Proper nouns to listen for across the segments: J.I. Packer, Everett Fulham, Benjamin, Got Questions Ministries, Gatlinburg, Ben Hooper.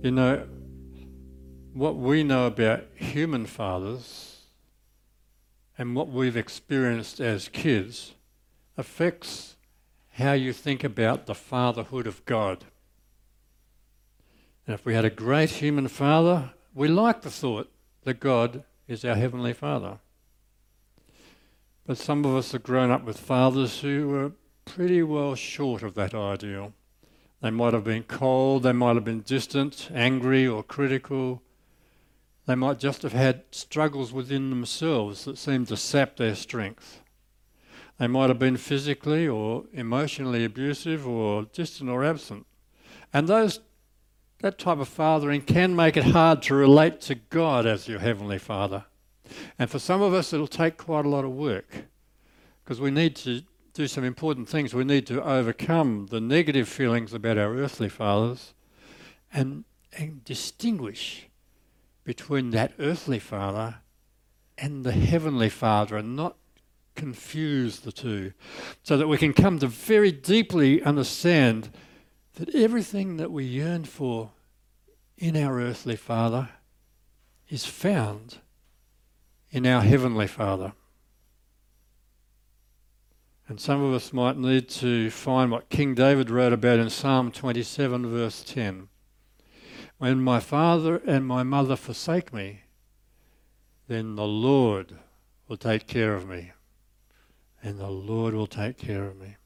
You know, what we know about human fathers and what we've experienced as kids affects how you think about the fatherhood of God. And if we had a great human father, we like the thought that God is our Heavenly Father. But some of us have grown up with fathers who were pretty well short of that ideal. They might have been cold, they might have been distant, angry or critical. They might just have had struggles within themselves that seemed to sap their strength. They might have been physically or emotionally abusive or distant or absent. And that type of fathering can make it hard to relate to God as your Heavenly Father. And for some of us, it'll take quite a lot of work because we need to do some important things. We need to overcome the negative feelings about our earthly fathers and distinguish between that earthly father and the Heavenly Father and not confuse the two, so that we can come to very deeply understand that everything that we yearn for in our earthly father is found in our Heavenly Father. And some of us might need to find what King David wrote about in Psalm 27 verse 10. When my father and my mother forsake me, then the Lord will take care of me. And the Lord will take care of me.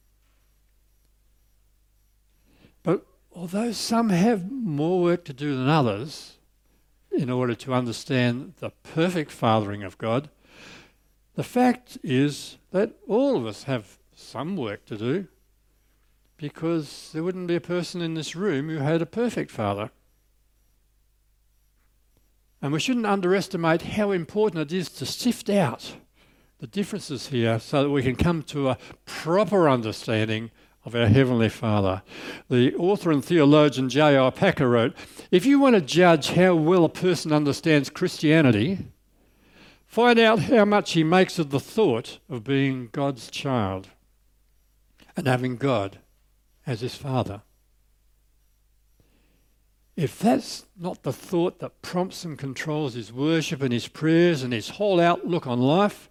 But although some have more work to do than others in order to understand the perfect fathering of God, the fact is that all of us have some work to do, because there wouldn't be a person in this room who had a perfect father. And we shouldn't underestimate how important it is to sift out the differences here so that we can come to a proper understanding of our Heavenly Father. The author and theologian J.I. Packer wrote, "If you want to judge how well a person understands Christianity, find out how much he makes of the thought of being God's child and having God as his Father." If that's not the thought that prompts and controls his worship and his prayers and his whole outlook on life,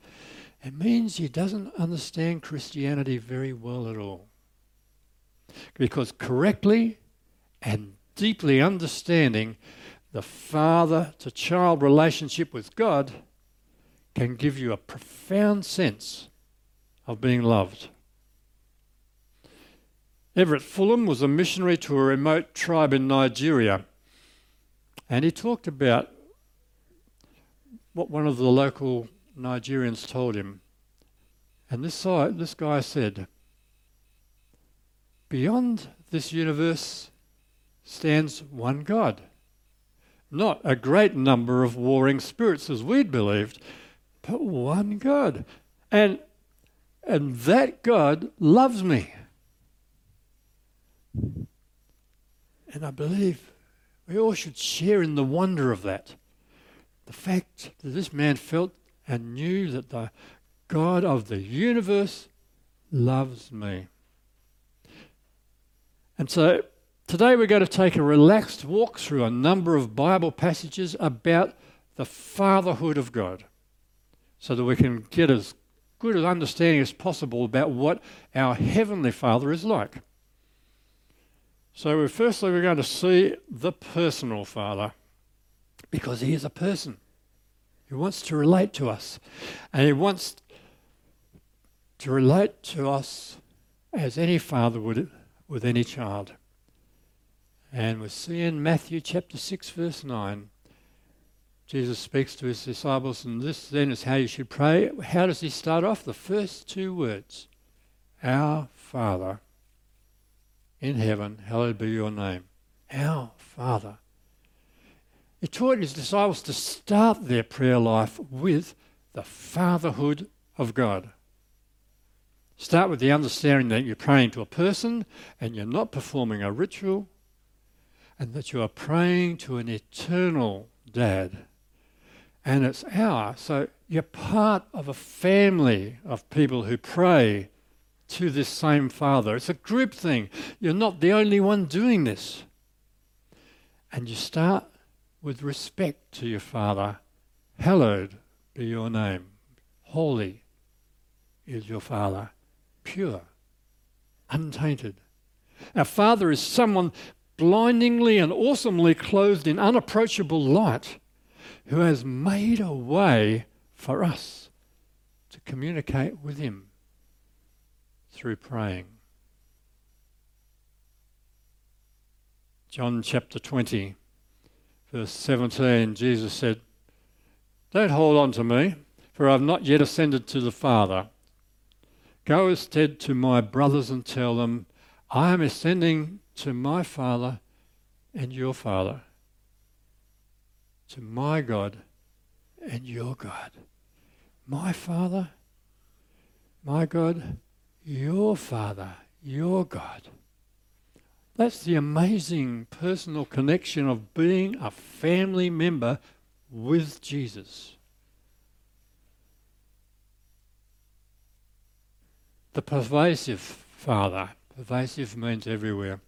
it means he doesn't understand Christianity very well at all. Because correctly and deeply understanding the father-to-child relationship with God can give you a profound sense of being loved. Everett Fulham was a missionary to a remote tribe in Nigeria, and he talked about what one of the local Nigerians told him. And this guy said, "Beyond this universe stands one God, not a great number of warring spirits as we'd believed, but one God. And that God loves me." And I believe we all should share in the wonder of that. The fact that this man felt and knew that the God of the universe loves me. And so today we're going to take a relaxed walk through a number of Bible passages about the fatherhood of God, so that we can get as good an understanding as possible about what our Heavenly Father is like. So firstly, we're going to see the personal Father, because he is a person. He wants to relate to us, and he wants to relate to us as any father would with any child. And we see in Matthew chapter 6 verse 9, Jesus speaks to his disciples, and this then is how you should pray. How does he start off? The first two words, "Our Father in heaven, hallowed be your name." Our Father. He taught his disciples to start their prayer life with the fatherhood of God. Start with the understanding that you're praying to a person and you're not performing a ritual, and that you are praying to an eternal Dad. And it's our, so you're part of a family of people who pray to this same Father. It's a group thing. You're not the only one doing this. And you start with respect to your Father. Hallowed be your name. Holy is your Father. Pure. Untainted. Our Father is someone blindingly and awesomely clothed in unapproachable light, who has made a way for us to communicate with him through praying. John chapter 20, verse 17, Jesus said, "Don't hold on to me, for I have not yet ascended to the Father. Go instead to my brothers and tell them, I am ascending to my Father and your Father, to my God and your God." My Father, my God, your Father, your God. That's the amazing personal connection of being a family member with Jesus. The pervasive Father. Pervasive means everywhere.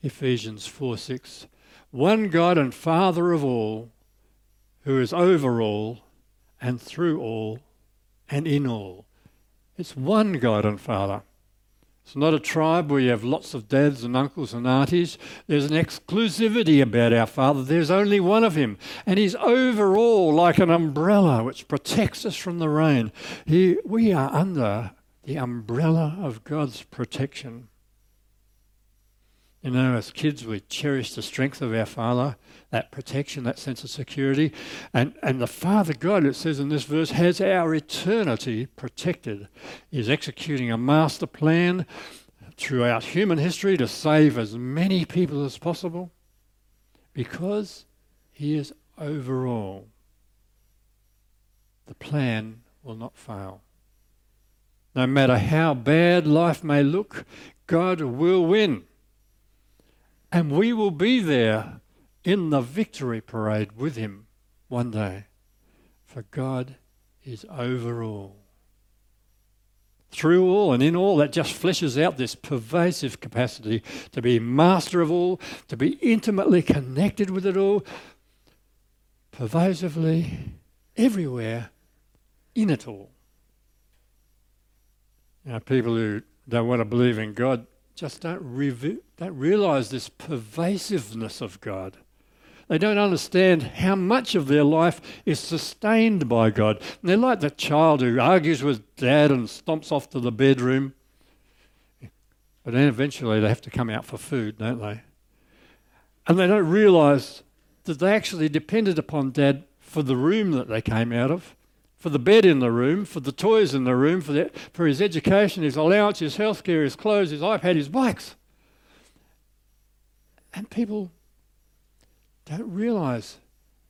Ephesians 4:6. One God and Father of all, who is over all and through all and in all. It's one God and Father. It's not a tribe where you have lots of dads and uncles and aunties. There's an exclusivity about our Father. There's only one of him. And he's over all like an umbrella which protects us from the rain. We are under the umbrella of God's protection. You know, as kids, we cherish the strength of our Father, that protection, that sense of security. And the Father God, it says in this verse, has our eternity protected. He's executing a master plan throughout human history to save as many people as possible because he is over all. The plan will not fail. No matter how bad life may look, God will win. And we will be there in the victory parade with him one day. For God is over all. Through all and in all, that just fleshes out this pervasive capacity to be master of all, to be intimately connected with it all, pervasively, everywhere, in it all. You know, people who don't want to believe in God just don't realise this pervasiveness of God. They don't understand how much of their life is sustained by God. And they're like the child who argues with dad and stomps off to the bedroom. But then eventually they have to come out for food, don't they? And they don't realise that they actually depended upon dad for the room that they came out of, for the bed in the room, for the toys in the room, for his education, his allowance, his healthcare, his clothes, his iPad, his bikes. And people don't realise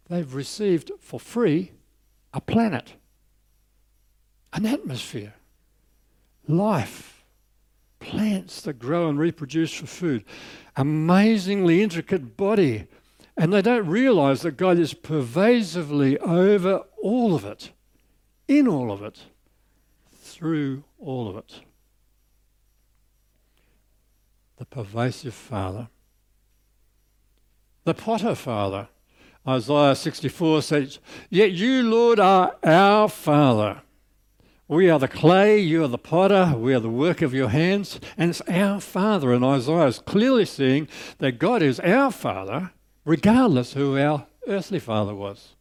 they've received for free a planet, an atmosphere, life, plants that grow and reproduce for food, amazingly intricate body. And they don't realise that God is pervasively over all of it, in all of it, through all of it. The pervasive Father. The potter Father. Isaiah 64 says, "Yet you, Lord, are our Father. We are the clay, you are the potter, we are the work of your hands." And it's our Father. And Isaiah is clearly seeing that God is our Father, regardless who our earthly father was.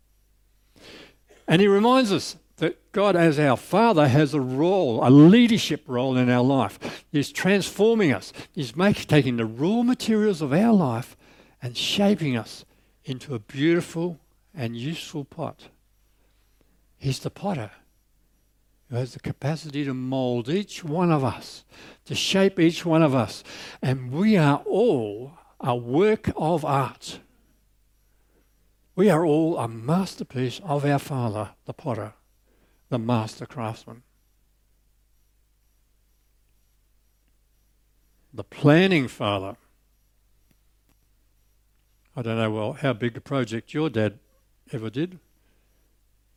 And he reminds us that God as our Father has a role, a leadership role in our life. He's transforming us. He's taking the raw materials of our life and shaping us into a beautiful and useful pot. He's the potter who has the capacity to mould each one of us, to shape each one of us. And we are all a work of art. We are all a masterpiece of our Father, the potter, the master craftsman. The planning Father. I don't know how big a project your dad ever did,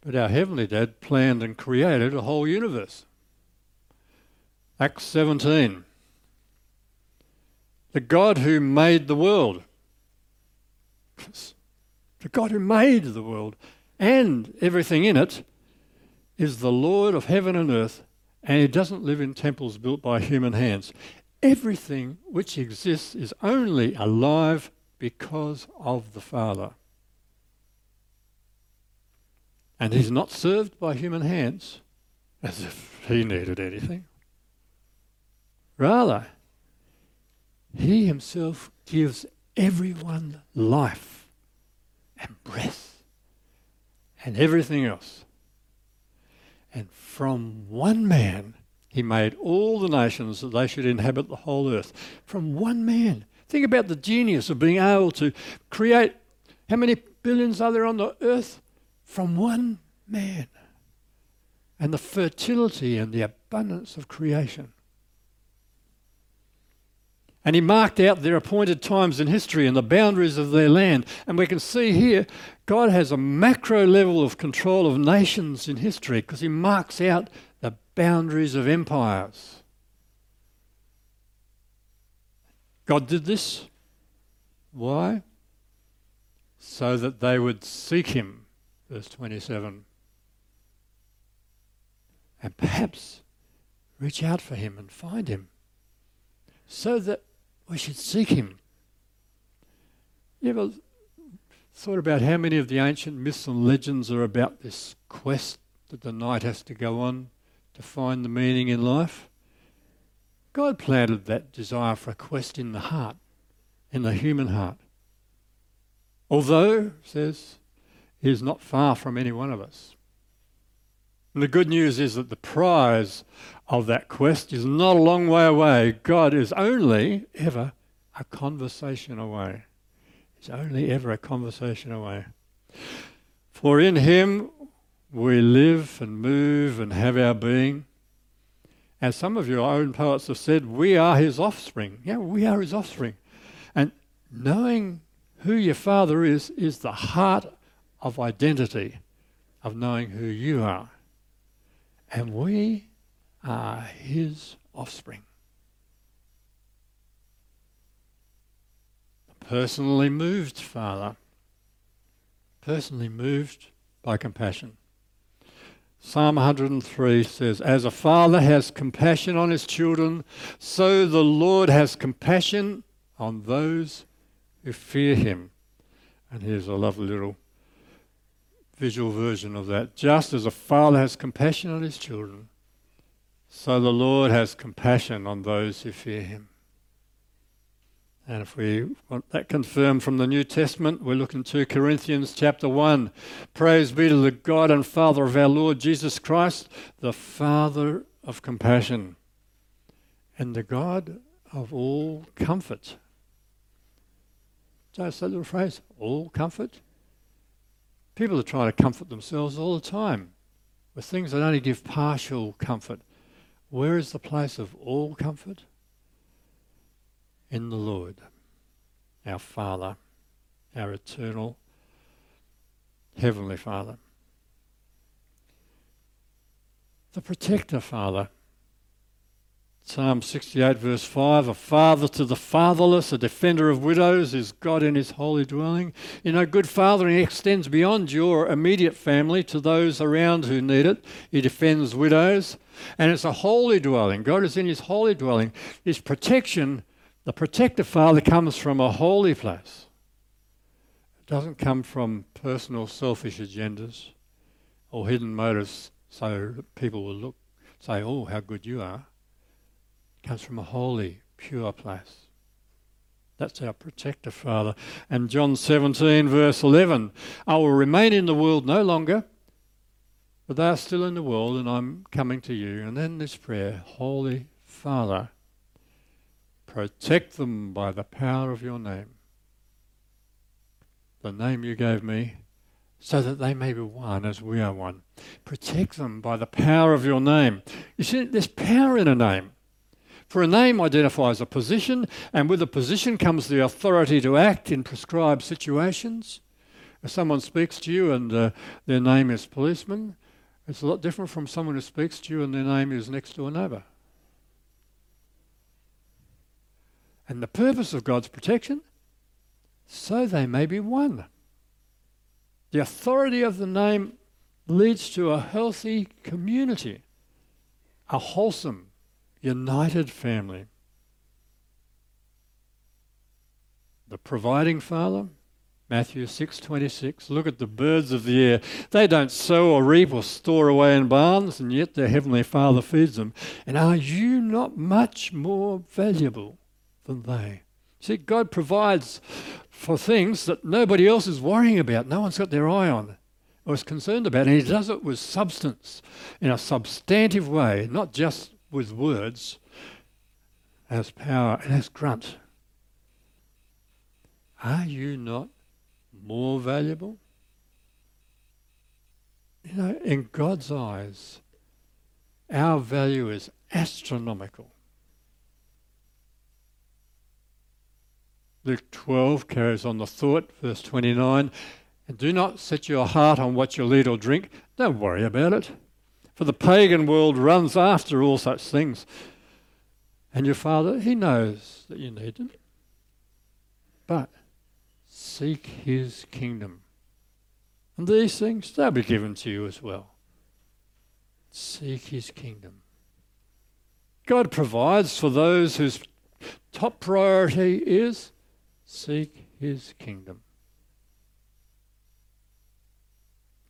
but our Heavenly Dad planned and created a whole universe. Acts 17. The God who made the world. lives. The God who made the world and everything in it is the Lord of heaven and earth, and he doesn't live in temples built by human hands. Everything which exists is only alive because of the Father. And he's not served by human hands as if he needed anything. Rather, he himself gives everyone life and breath and everything else. And from one man, he made all the nations that they should inhabit the whole earth. From one man. Think about the genius of being able to create. How many billions are there on the earth? From one man. And the fertility and the abundance of creation. And he marked out their appointed times in history and the boundaries of their land. And we can see here, God has a macro level of control of nations in history because he marks out the boundaries of empires. God did this. Why? So that they would seek him, verse 27. And perhaps reach out for him and find him. So that we should seek him. You ever thought about how many of the ancient myths and legends are about this quest that the knight has to go on to find the meaning in life? God planted that desire for a quest in the heart, in the human heart. Although, it says, it is not far from any one of us. And the good news is that the prize of that quest is not a long way away. God is only ever a conversation away. He's only ever a conversation away. For in him we live and move and have our being. As some of your own poets have said, we are his offspring. Yeah, we are his offspring. And knowing who your father is the heart of identity, of knowing who you are. And we are his offspring. Personally moved father. Personally moved by compassion. Psalm 103 says, as a father has compassion on his children, so the Lord has compassion on those who fear him. And here's a lovely little visual version of that. Just as a father has compassion on his children, so the Lord has compassion on those who fear him. And if we want that confirmed from the New Testament, we're looking to 2 Corinthians chapter 1. Praise be to the God and Father of our Lord Jesus Christ, the Father of compassion and the God of all comfort. Just that little phrase, all comfort. People are trying to comfort themselves all the time with things that only give partial comfort. Where is the place of all comfort? In the Lord, our Father, our eternal Heavenly Father. The Protector Father. Psalm 68 verse 5, a father to the fatherless, a defender of widows, is God in his holy dwelling. You know, good fathering extends beyond your immediate family to those around who need it. He defends widows, and it's a holy dwelling. God is in his holy dwelling. His protection, the protective father, comes from a holy place. It doesn't come from personal selfish agendas or hidden motives so that people will look, say, oh, how good you are. Comes from a holy, pure place. That's our protector, Father. And John 17, verse 11, I will remain in the world no longer, but they are still in the world, and I'm coming to you. And then this prayer, Holy Father, protect them by the power of your name, the name you gave me, so that they may be one as we are one. Protect them by the power of your name. You see, there's power in a name. For a name identifies a position, and with a position comes the authority to act in prescribed situations. If someone speaks to you and their name is policeman, it's a lot different from someone who speaks to you and their name is next door neighbour. And the purpose of God's protection so they may be one. The authority of the name leads to a healthy community, a wholesome, united family. The providing Father, Matthew 6:26, look at the birds of the air. They don't sow or reap or store away in barns, and yet their heavenly Father feeds them. And are you not much more valuable than they? See, God provides for things that nobody else is worrying about. No one's got their eye on or is concerned about. And he does it with substance, in a substantive way, not just with words. It has power, it has grunt. Are you not more valuable? You know, in God's eyes, our value is astronomical. Luke 12 carries on the thought, verse 29, and do not set your heart on what you'll eat or drink. Don't worry about it, for the pagan world runs after all such things. And your Father, he knows that you need them. But seek his kingdom, and these things, they'll be given to you as well. Seek his kingdom. God provides for those whose top priority is seek his kingdom.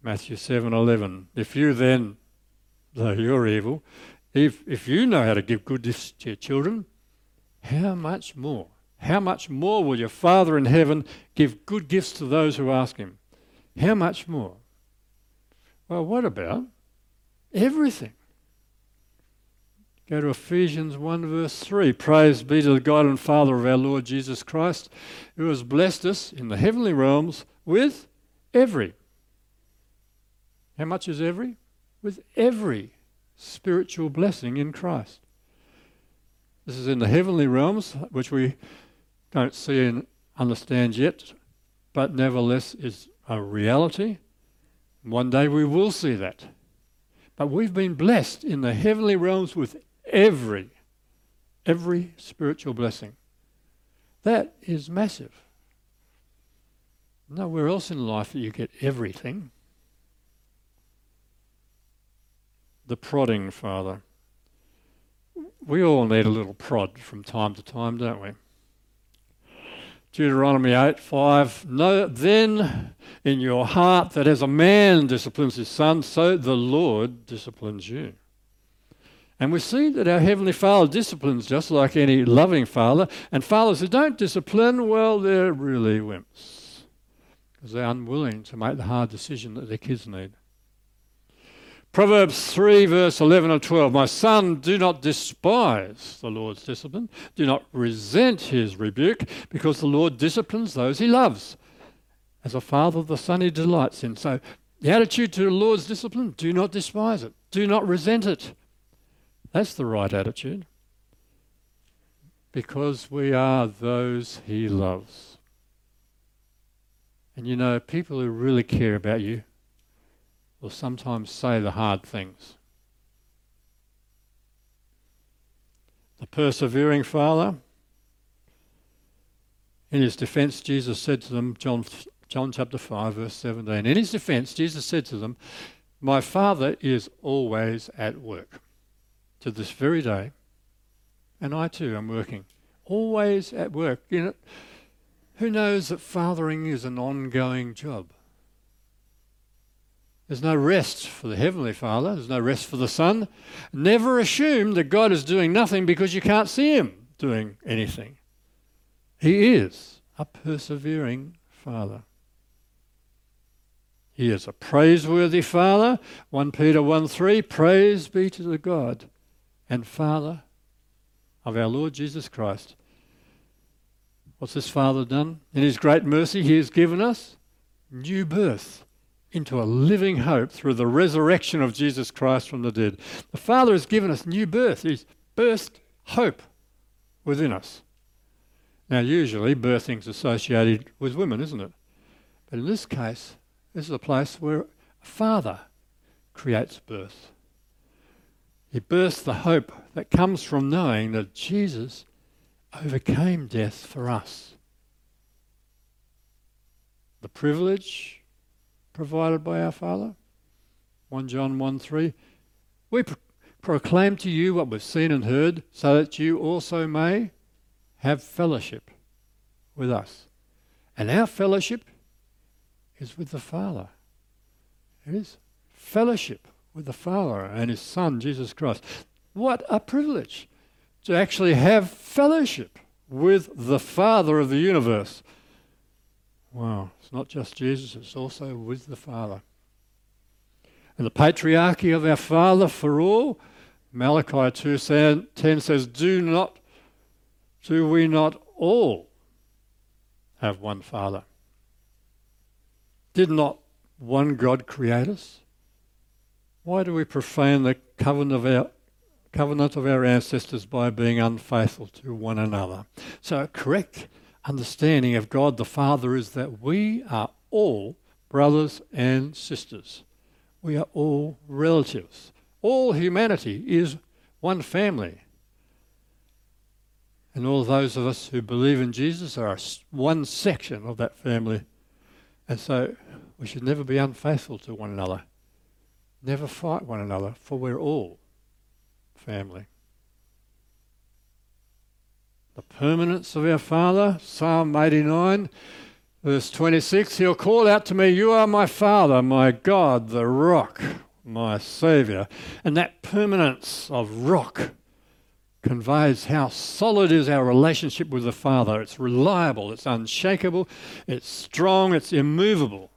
Matthew 7:11. If you then, though you're evil, if you know how to give good gifts to your children, how much more will your Father in heaven give good gifts to those who ask him? How much more? Well, what about everything? Go to Ephesians 1 verse 3. Praise be to the God and Father of our Lord Jesus Christ, who has blessed us in the heavenly realms with every. How much is every? With every spiritual blessing in Christ. This is in the heavenly realms, which we don't see and understand yet, but nevertheless is a reality. One day we will see that. But we've been blessed in the heavenly realms with every spiritual blessing. That is massive. Nowhere else in life that you get everything. The prodding Father. We all need a little prod from time to time, don't we? Deuteronomy 8:5. Know then in your heart that as a man disciplines his son, so the Lord disciplines you. And we see that our Heavenly Father disciplines just like any loving father. And fathers who don't discipline, well, they're really wimps, because they're unwilling to make the hard decision that their kids need. Proverbs 3 verse 11 and 12. My son, do not despise the Lord's discipline. Do not resent his rebuke, because the Lord disciplines those he loves. As a father, the son he delights in. So the attitude to the Lord's discipline, do not despise it. Do not resent it. That's the right attitude, because we are those he loves. And you know, people who really care about you will sometimes say the hard things. The persevering Father. In his defense, Jesus said to them, John chapter 5, verse 17. In his defense, Jesus said to them, my Father is always at work to this very day, and I too am working. Always at work. You know, who knows that fathering is an ongoing job? There's no rest for the Heavenly Father. There's no rest for the Son. Never assume that God is doing nothing because you can't see him doing anything. He is a persevering Father. He is a praiseworthy Father. 1 Peter 1:3, praise be to the God and Father of our Lord Jesus Christ. What's this Father done? In his great mercy, he has given us new birth into a living hope through the resurrection of Jesus Christ from the dead. The Father has given us new birth. He's birthed hope within us. Now, usually birthing's associated with women, isn't it? But in this case, this is a place where a Father creates birth. He births the hope that comes from knowing that Jesus overcame death for us. the privilege provided by our Father. 1 John 1:3, we proclaim to you what we've seen and heard, so that you also may have fellowship with us. And our fellowship is with the Father. It is fellowship with the Father and His Son, Jesus Christ. What a privilege to actually have fellowship with the Father of the universe. Wow, it's not just Jesus, it's also with the Father. And the patriarchy of our Father for all, Malachi 2:10 says, do we not all have one Father? Did not one God create us? Why do we profane the covenant of our ancestors by being unfaithful to one another? So a correct understanding of God the Father is that we are all brothers and sisters. We are all relatives. All humanity is one family. And all those of us who believe in Jesus are one section of that family. And so we should never be unfaithful to one another. Never fight one another, for we're all family. The permanence of our Father, Psalm 89, verse 26, He'll call out to me, you are my Father, my God, the rock, my Saviour. And that permanence of rock conveys how solid is our relationship with the Father. It's reliable, it's unshakable, it's strong, it's immovable.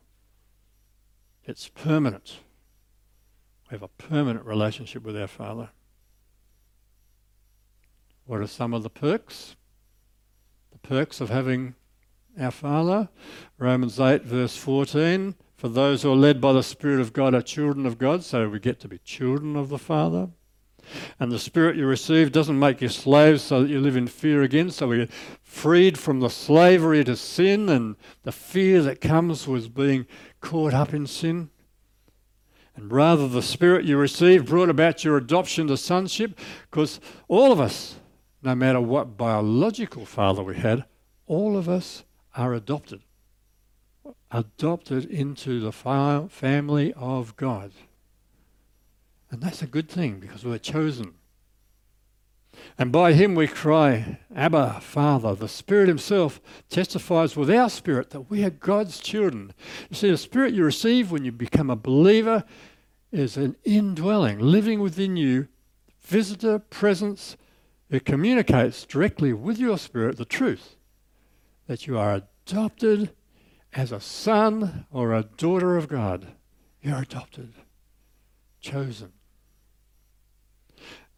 It's permanent. We have a permanent relationship with our Father. What are some of the perks? The perks of having our Father. Romans 8 verse 14, for those who are led by the Spirit of God are children of God, so we get to be children of the Father. And the Spirit you receive doesn't make you slaves so that you live in fear again, so we're freed from the slavery to sin and the fear that comes with being caught up in sin. And rather, the Spirit you receive brought about your adoption to sonship, because all of us, no matter what biological father we had, all of us are adopted. Adopted into the family of God. And that's a good thing, because we're chosen. And by Him we cry, Abba, Father. The Spirit Himself testifies with our spirit that we are God's children. You see, the Spirit you receive when you become a believer is an indwelling, living within you, visitor presence. It communicates directly with your spirit the truth that you are adopted as a son or a daughter of God. You're adopted, chosen.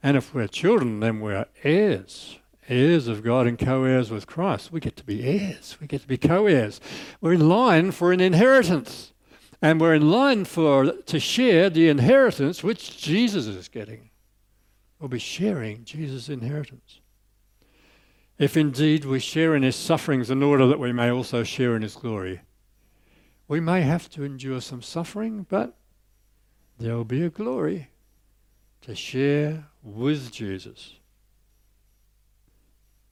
And if we're children, then we're heirs, heirs of God and co-heirs with Christ. We get to be heirs. We get to be co-heirs. We're in line for an inheritance, and we're in line to share the inheritance which Jesus is getting. We'll be sharing Jesus' inheritance. If indeed we share in His sufferings in order that we may also share in His glory. We may have to endure some suffering, but there will be a glory to share with Jesus.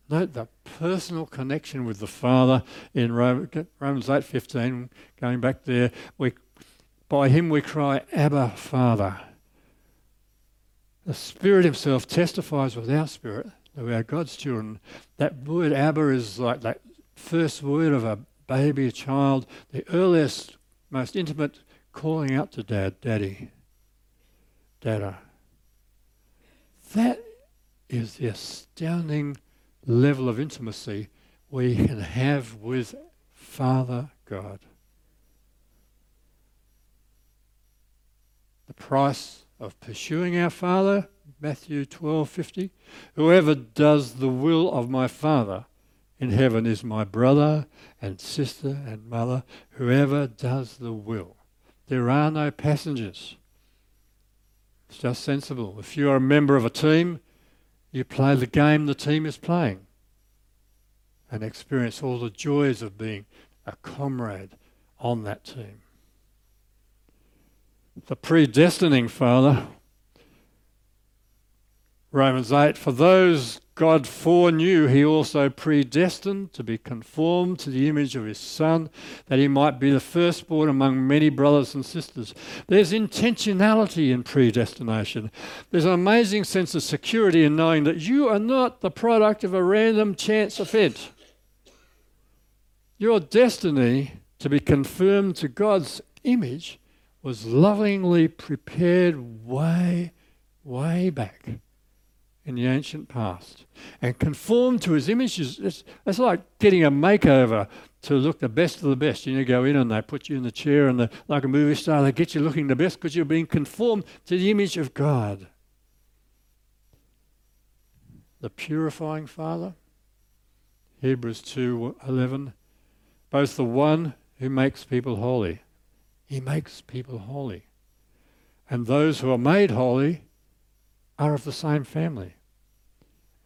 Note the personal connection with the Father in Romans 8:15, going back there, by Him we cry, Abba, Father. The Spirit Himself testifies with our spirit that we are God's children. That word Abba is like that first word of a baby, a child, the earliest, most intimate calling out to Dad, Daddy, Dada. That is the astounding level of intimacy we can have with Father God. The price of pursuing our Father, Matthew 12:50, whoever does the will of my Father in heaven is my brother and sister and mother, whoever does the will. There are no passengers. It's just sensible. If you are a member of a team, you play the game the team is playing and experience all the joys of being a comrade on that team. The predestining Father, Romans 8, for those God foreknew, he also predestined to be conformed to the image of his Son, that he might be the firstborn among many brothers and sisters. There's intentionality in predestination. There's an amazing sense of security in knowing that you are not the product of a random chance event. Your destiny to be conformed to God's image was lovingly prepared way back in the ancient past. And conformed to his image, it's like getting a makeover to look the best of the best. You go in and they put you in the chair and like a movie star, they get you looking the best because you're being conformed to the image of God. The purifying Father, Hebrews 2:11, both the one who makes people holy. He makes people holy. And those who are made holy are of the same family.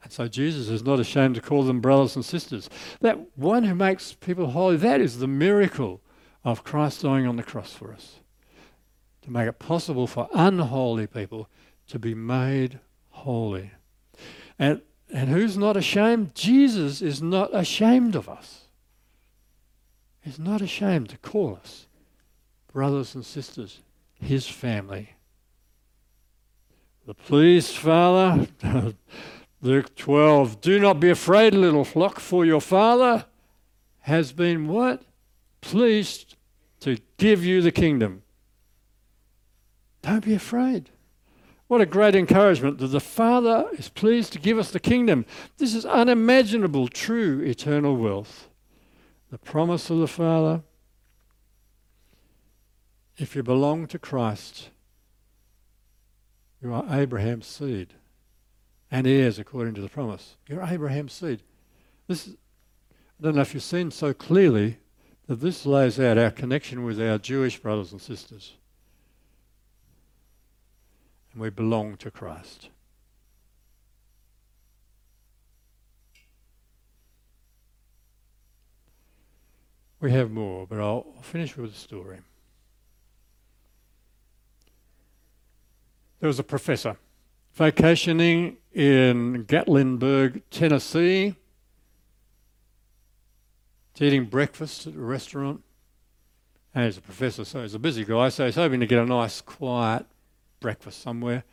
And so Jesus is not ashamed to call them brothers and sisters. That one who makes people holy, that is the miracle of Christ dying on the cross for us, to make it possible for unholy people to be made holy. And who's not ashamed? Jesus is not ashamed of us. He's not ashamed to call us brothers and sisters, his family. The pleased Father, Luke 12, do not be afraid, little flock, for your Father has been what? Pleased to give you the kingdom. Don't be afraid. What a great encouragement that the Father is pleased to give us the kingdom. This is unimaginable, true, eternal wealth. The promise of the Father, if you belong to Christ, you are Abraham's seed and heirs according to the promise. You're Abraham's seed. I don't know if you've seen so clearly that this lays out our connection with our Jewish brothers and sisters. And we belong to Christ. We have more, but I'll finish with a story. There was a professor vacationing in Gatlinburg, Tennessee, eating breakfast at a restaurant. And he's a professor, so he's a busy guy, so he's hoping to get a nice, quiet breakfast somewhere.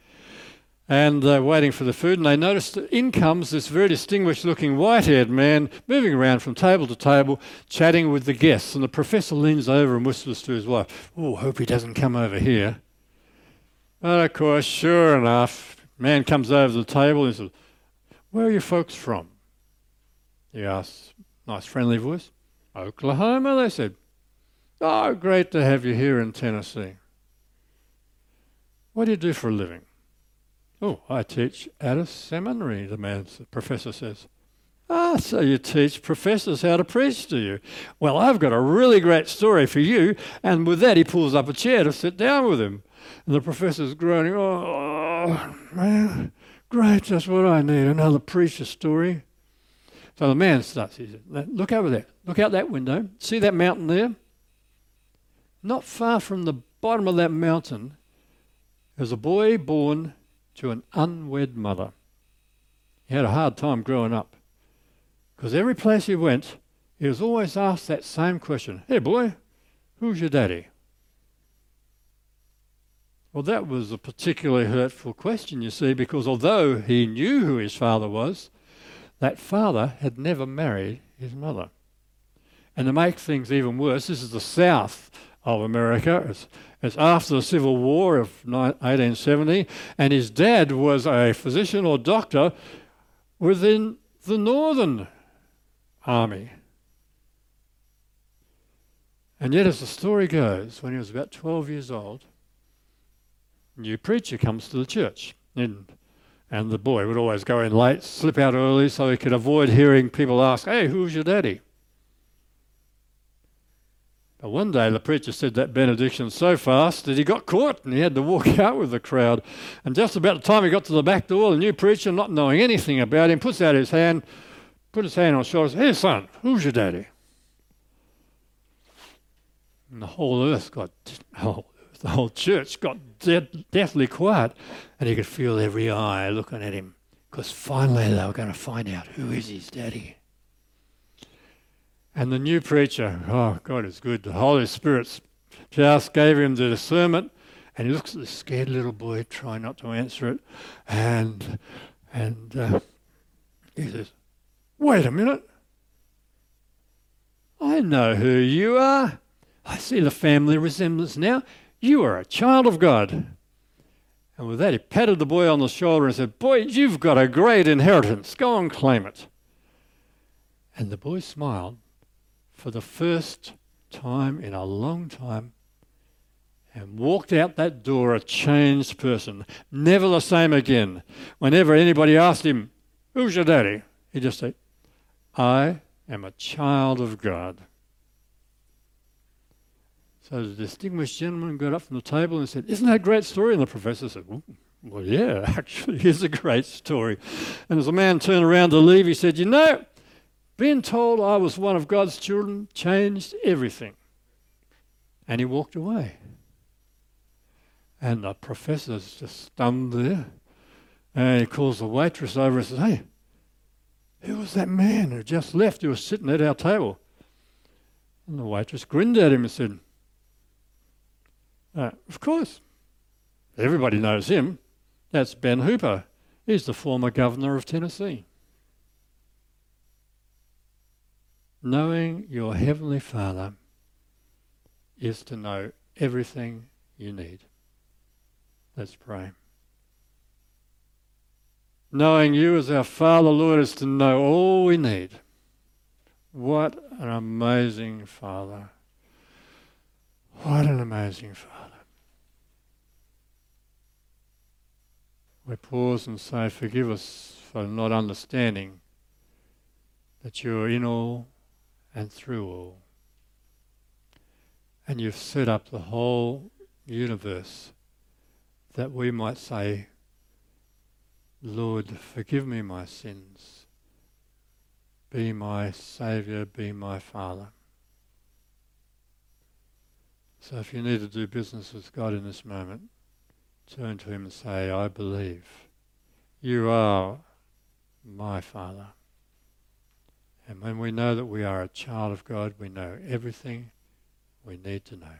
And they're waiting for the food, and they noticed that in comes this very distinguished-looking white-haired man moving around from table to table, chatting with the guests. And the professor leans over and whispers to his wife, "Oh, hope he doesn't come over here." But of course, sure enough, man comes over to the table and says, "Where are you folks from?" He asks, nice friendly voice. "Oklahoma," they said. "Oh, great to have you here in Tennessee. What do you do for a living?" "Oh, I teach at a seminary," the professor says. "Ah, so you teach professors how to preach, do you? Well, I've got a really great story for you." And with that, he pulls up a chair to sit down with him. And the professor's groaning, "Oh, man, great, that's what I need, another preacher story." So the man starts, he says, "Look over there, look out that window, see that mountain there? Not far from the bottom of that mountain is a boy born to an unwed mother. He had a hard time growing up, because every place he went, he was always asked that same question, 'Hey boy, who's your daddy?' Well, that was a particularly hurtful question, you see, because although he knew who his father was, that father had never married his mother. And to make things even worse, this is the South of America. It's after the Civil War of 1870, and his dad was a physician or doctor within the Northern Army. And yet, as the story goes, when he was about 12 years old, new preacher comes to the church, and the boy would always go in late, slip out early so he could avoid hearing people ask, "Hey, who's your daddy?" But one day the preacher said that benediction so fast that he got caught and he had to walk out with the crowd. And just about the time he got to the back door, the new preacher, not knowing anything about him, puts out his hand, put his hand on his shoulder, "Hey son, who's your daddy?" And the whole church got deathly quiet, and he could feel every eye looking at him. because finally they were going to find out who is his daddy. And the new preacher, oh, God is good, the Holy Spirit just gave him the discernment, and he looks at the scared little boy, trying not to answer it, and he says, "Wait a minute. I know who you are. I see the family resemblance now. You are a child of God." And with that, he patted the boy on the shoulder and said, "Boy, you've got a great inheritance. Go and claim it." And the boy smiled for the first time in a long time and walked out that door a changed person, never the same again. Whenever anybody asked him, "Who's your daddy?" he just said, "I am a child of God." So the distinguished gentleman got up from the table and said, "Isn't that a great story?" And the professor said, well, yeah, actually it is a great story. And as the man turned around to leave, he said, "Being told I was one of God's children changed everything." And he walked away. And the professor's just stunned there. And he calls the waitress over and says, "Hey, who was that man who just left, who was sitting at our table?" And the waitress grinned at him and said, "Of course, everybody knows him. That's Ben Hooper. He's the former governor of Tennessee." Knowing your Heavenly Father is to know everything you need. Let's pray. Knowing you as our Father, Lord, is to know all we need. What an amazing Father. What an amazing Father. We pause and say, forgive us for not understanding that you're in all and through all. And you've set up the whole universe that we might say, "Lord, forgive me my sins. Be my Saviour, be my Father." So if you need to do business with God in this moment, turn to him and say, "I believe you are my Father." And when we know that we are a child of God, we know everything we need to know.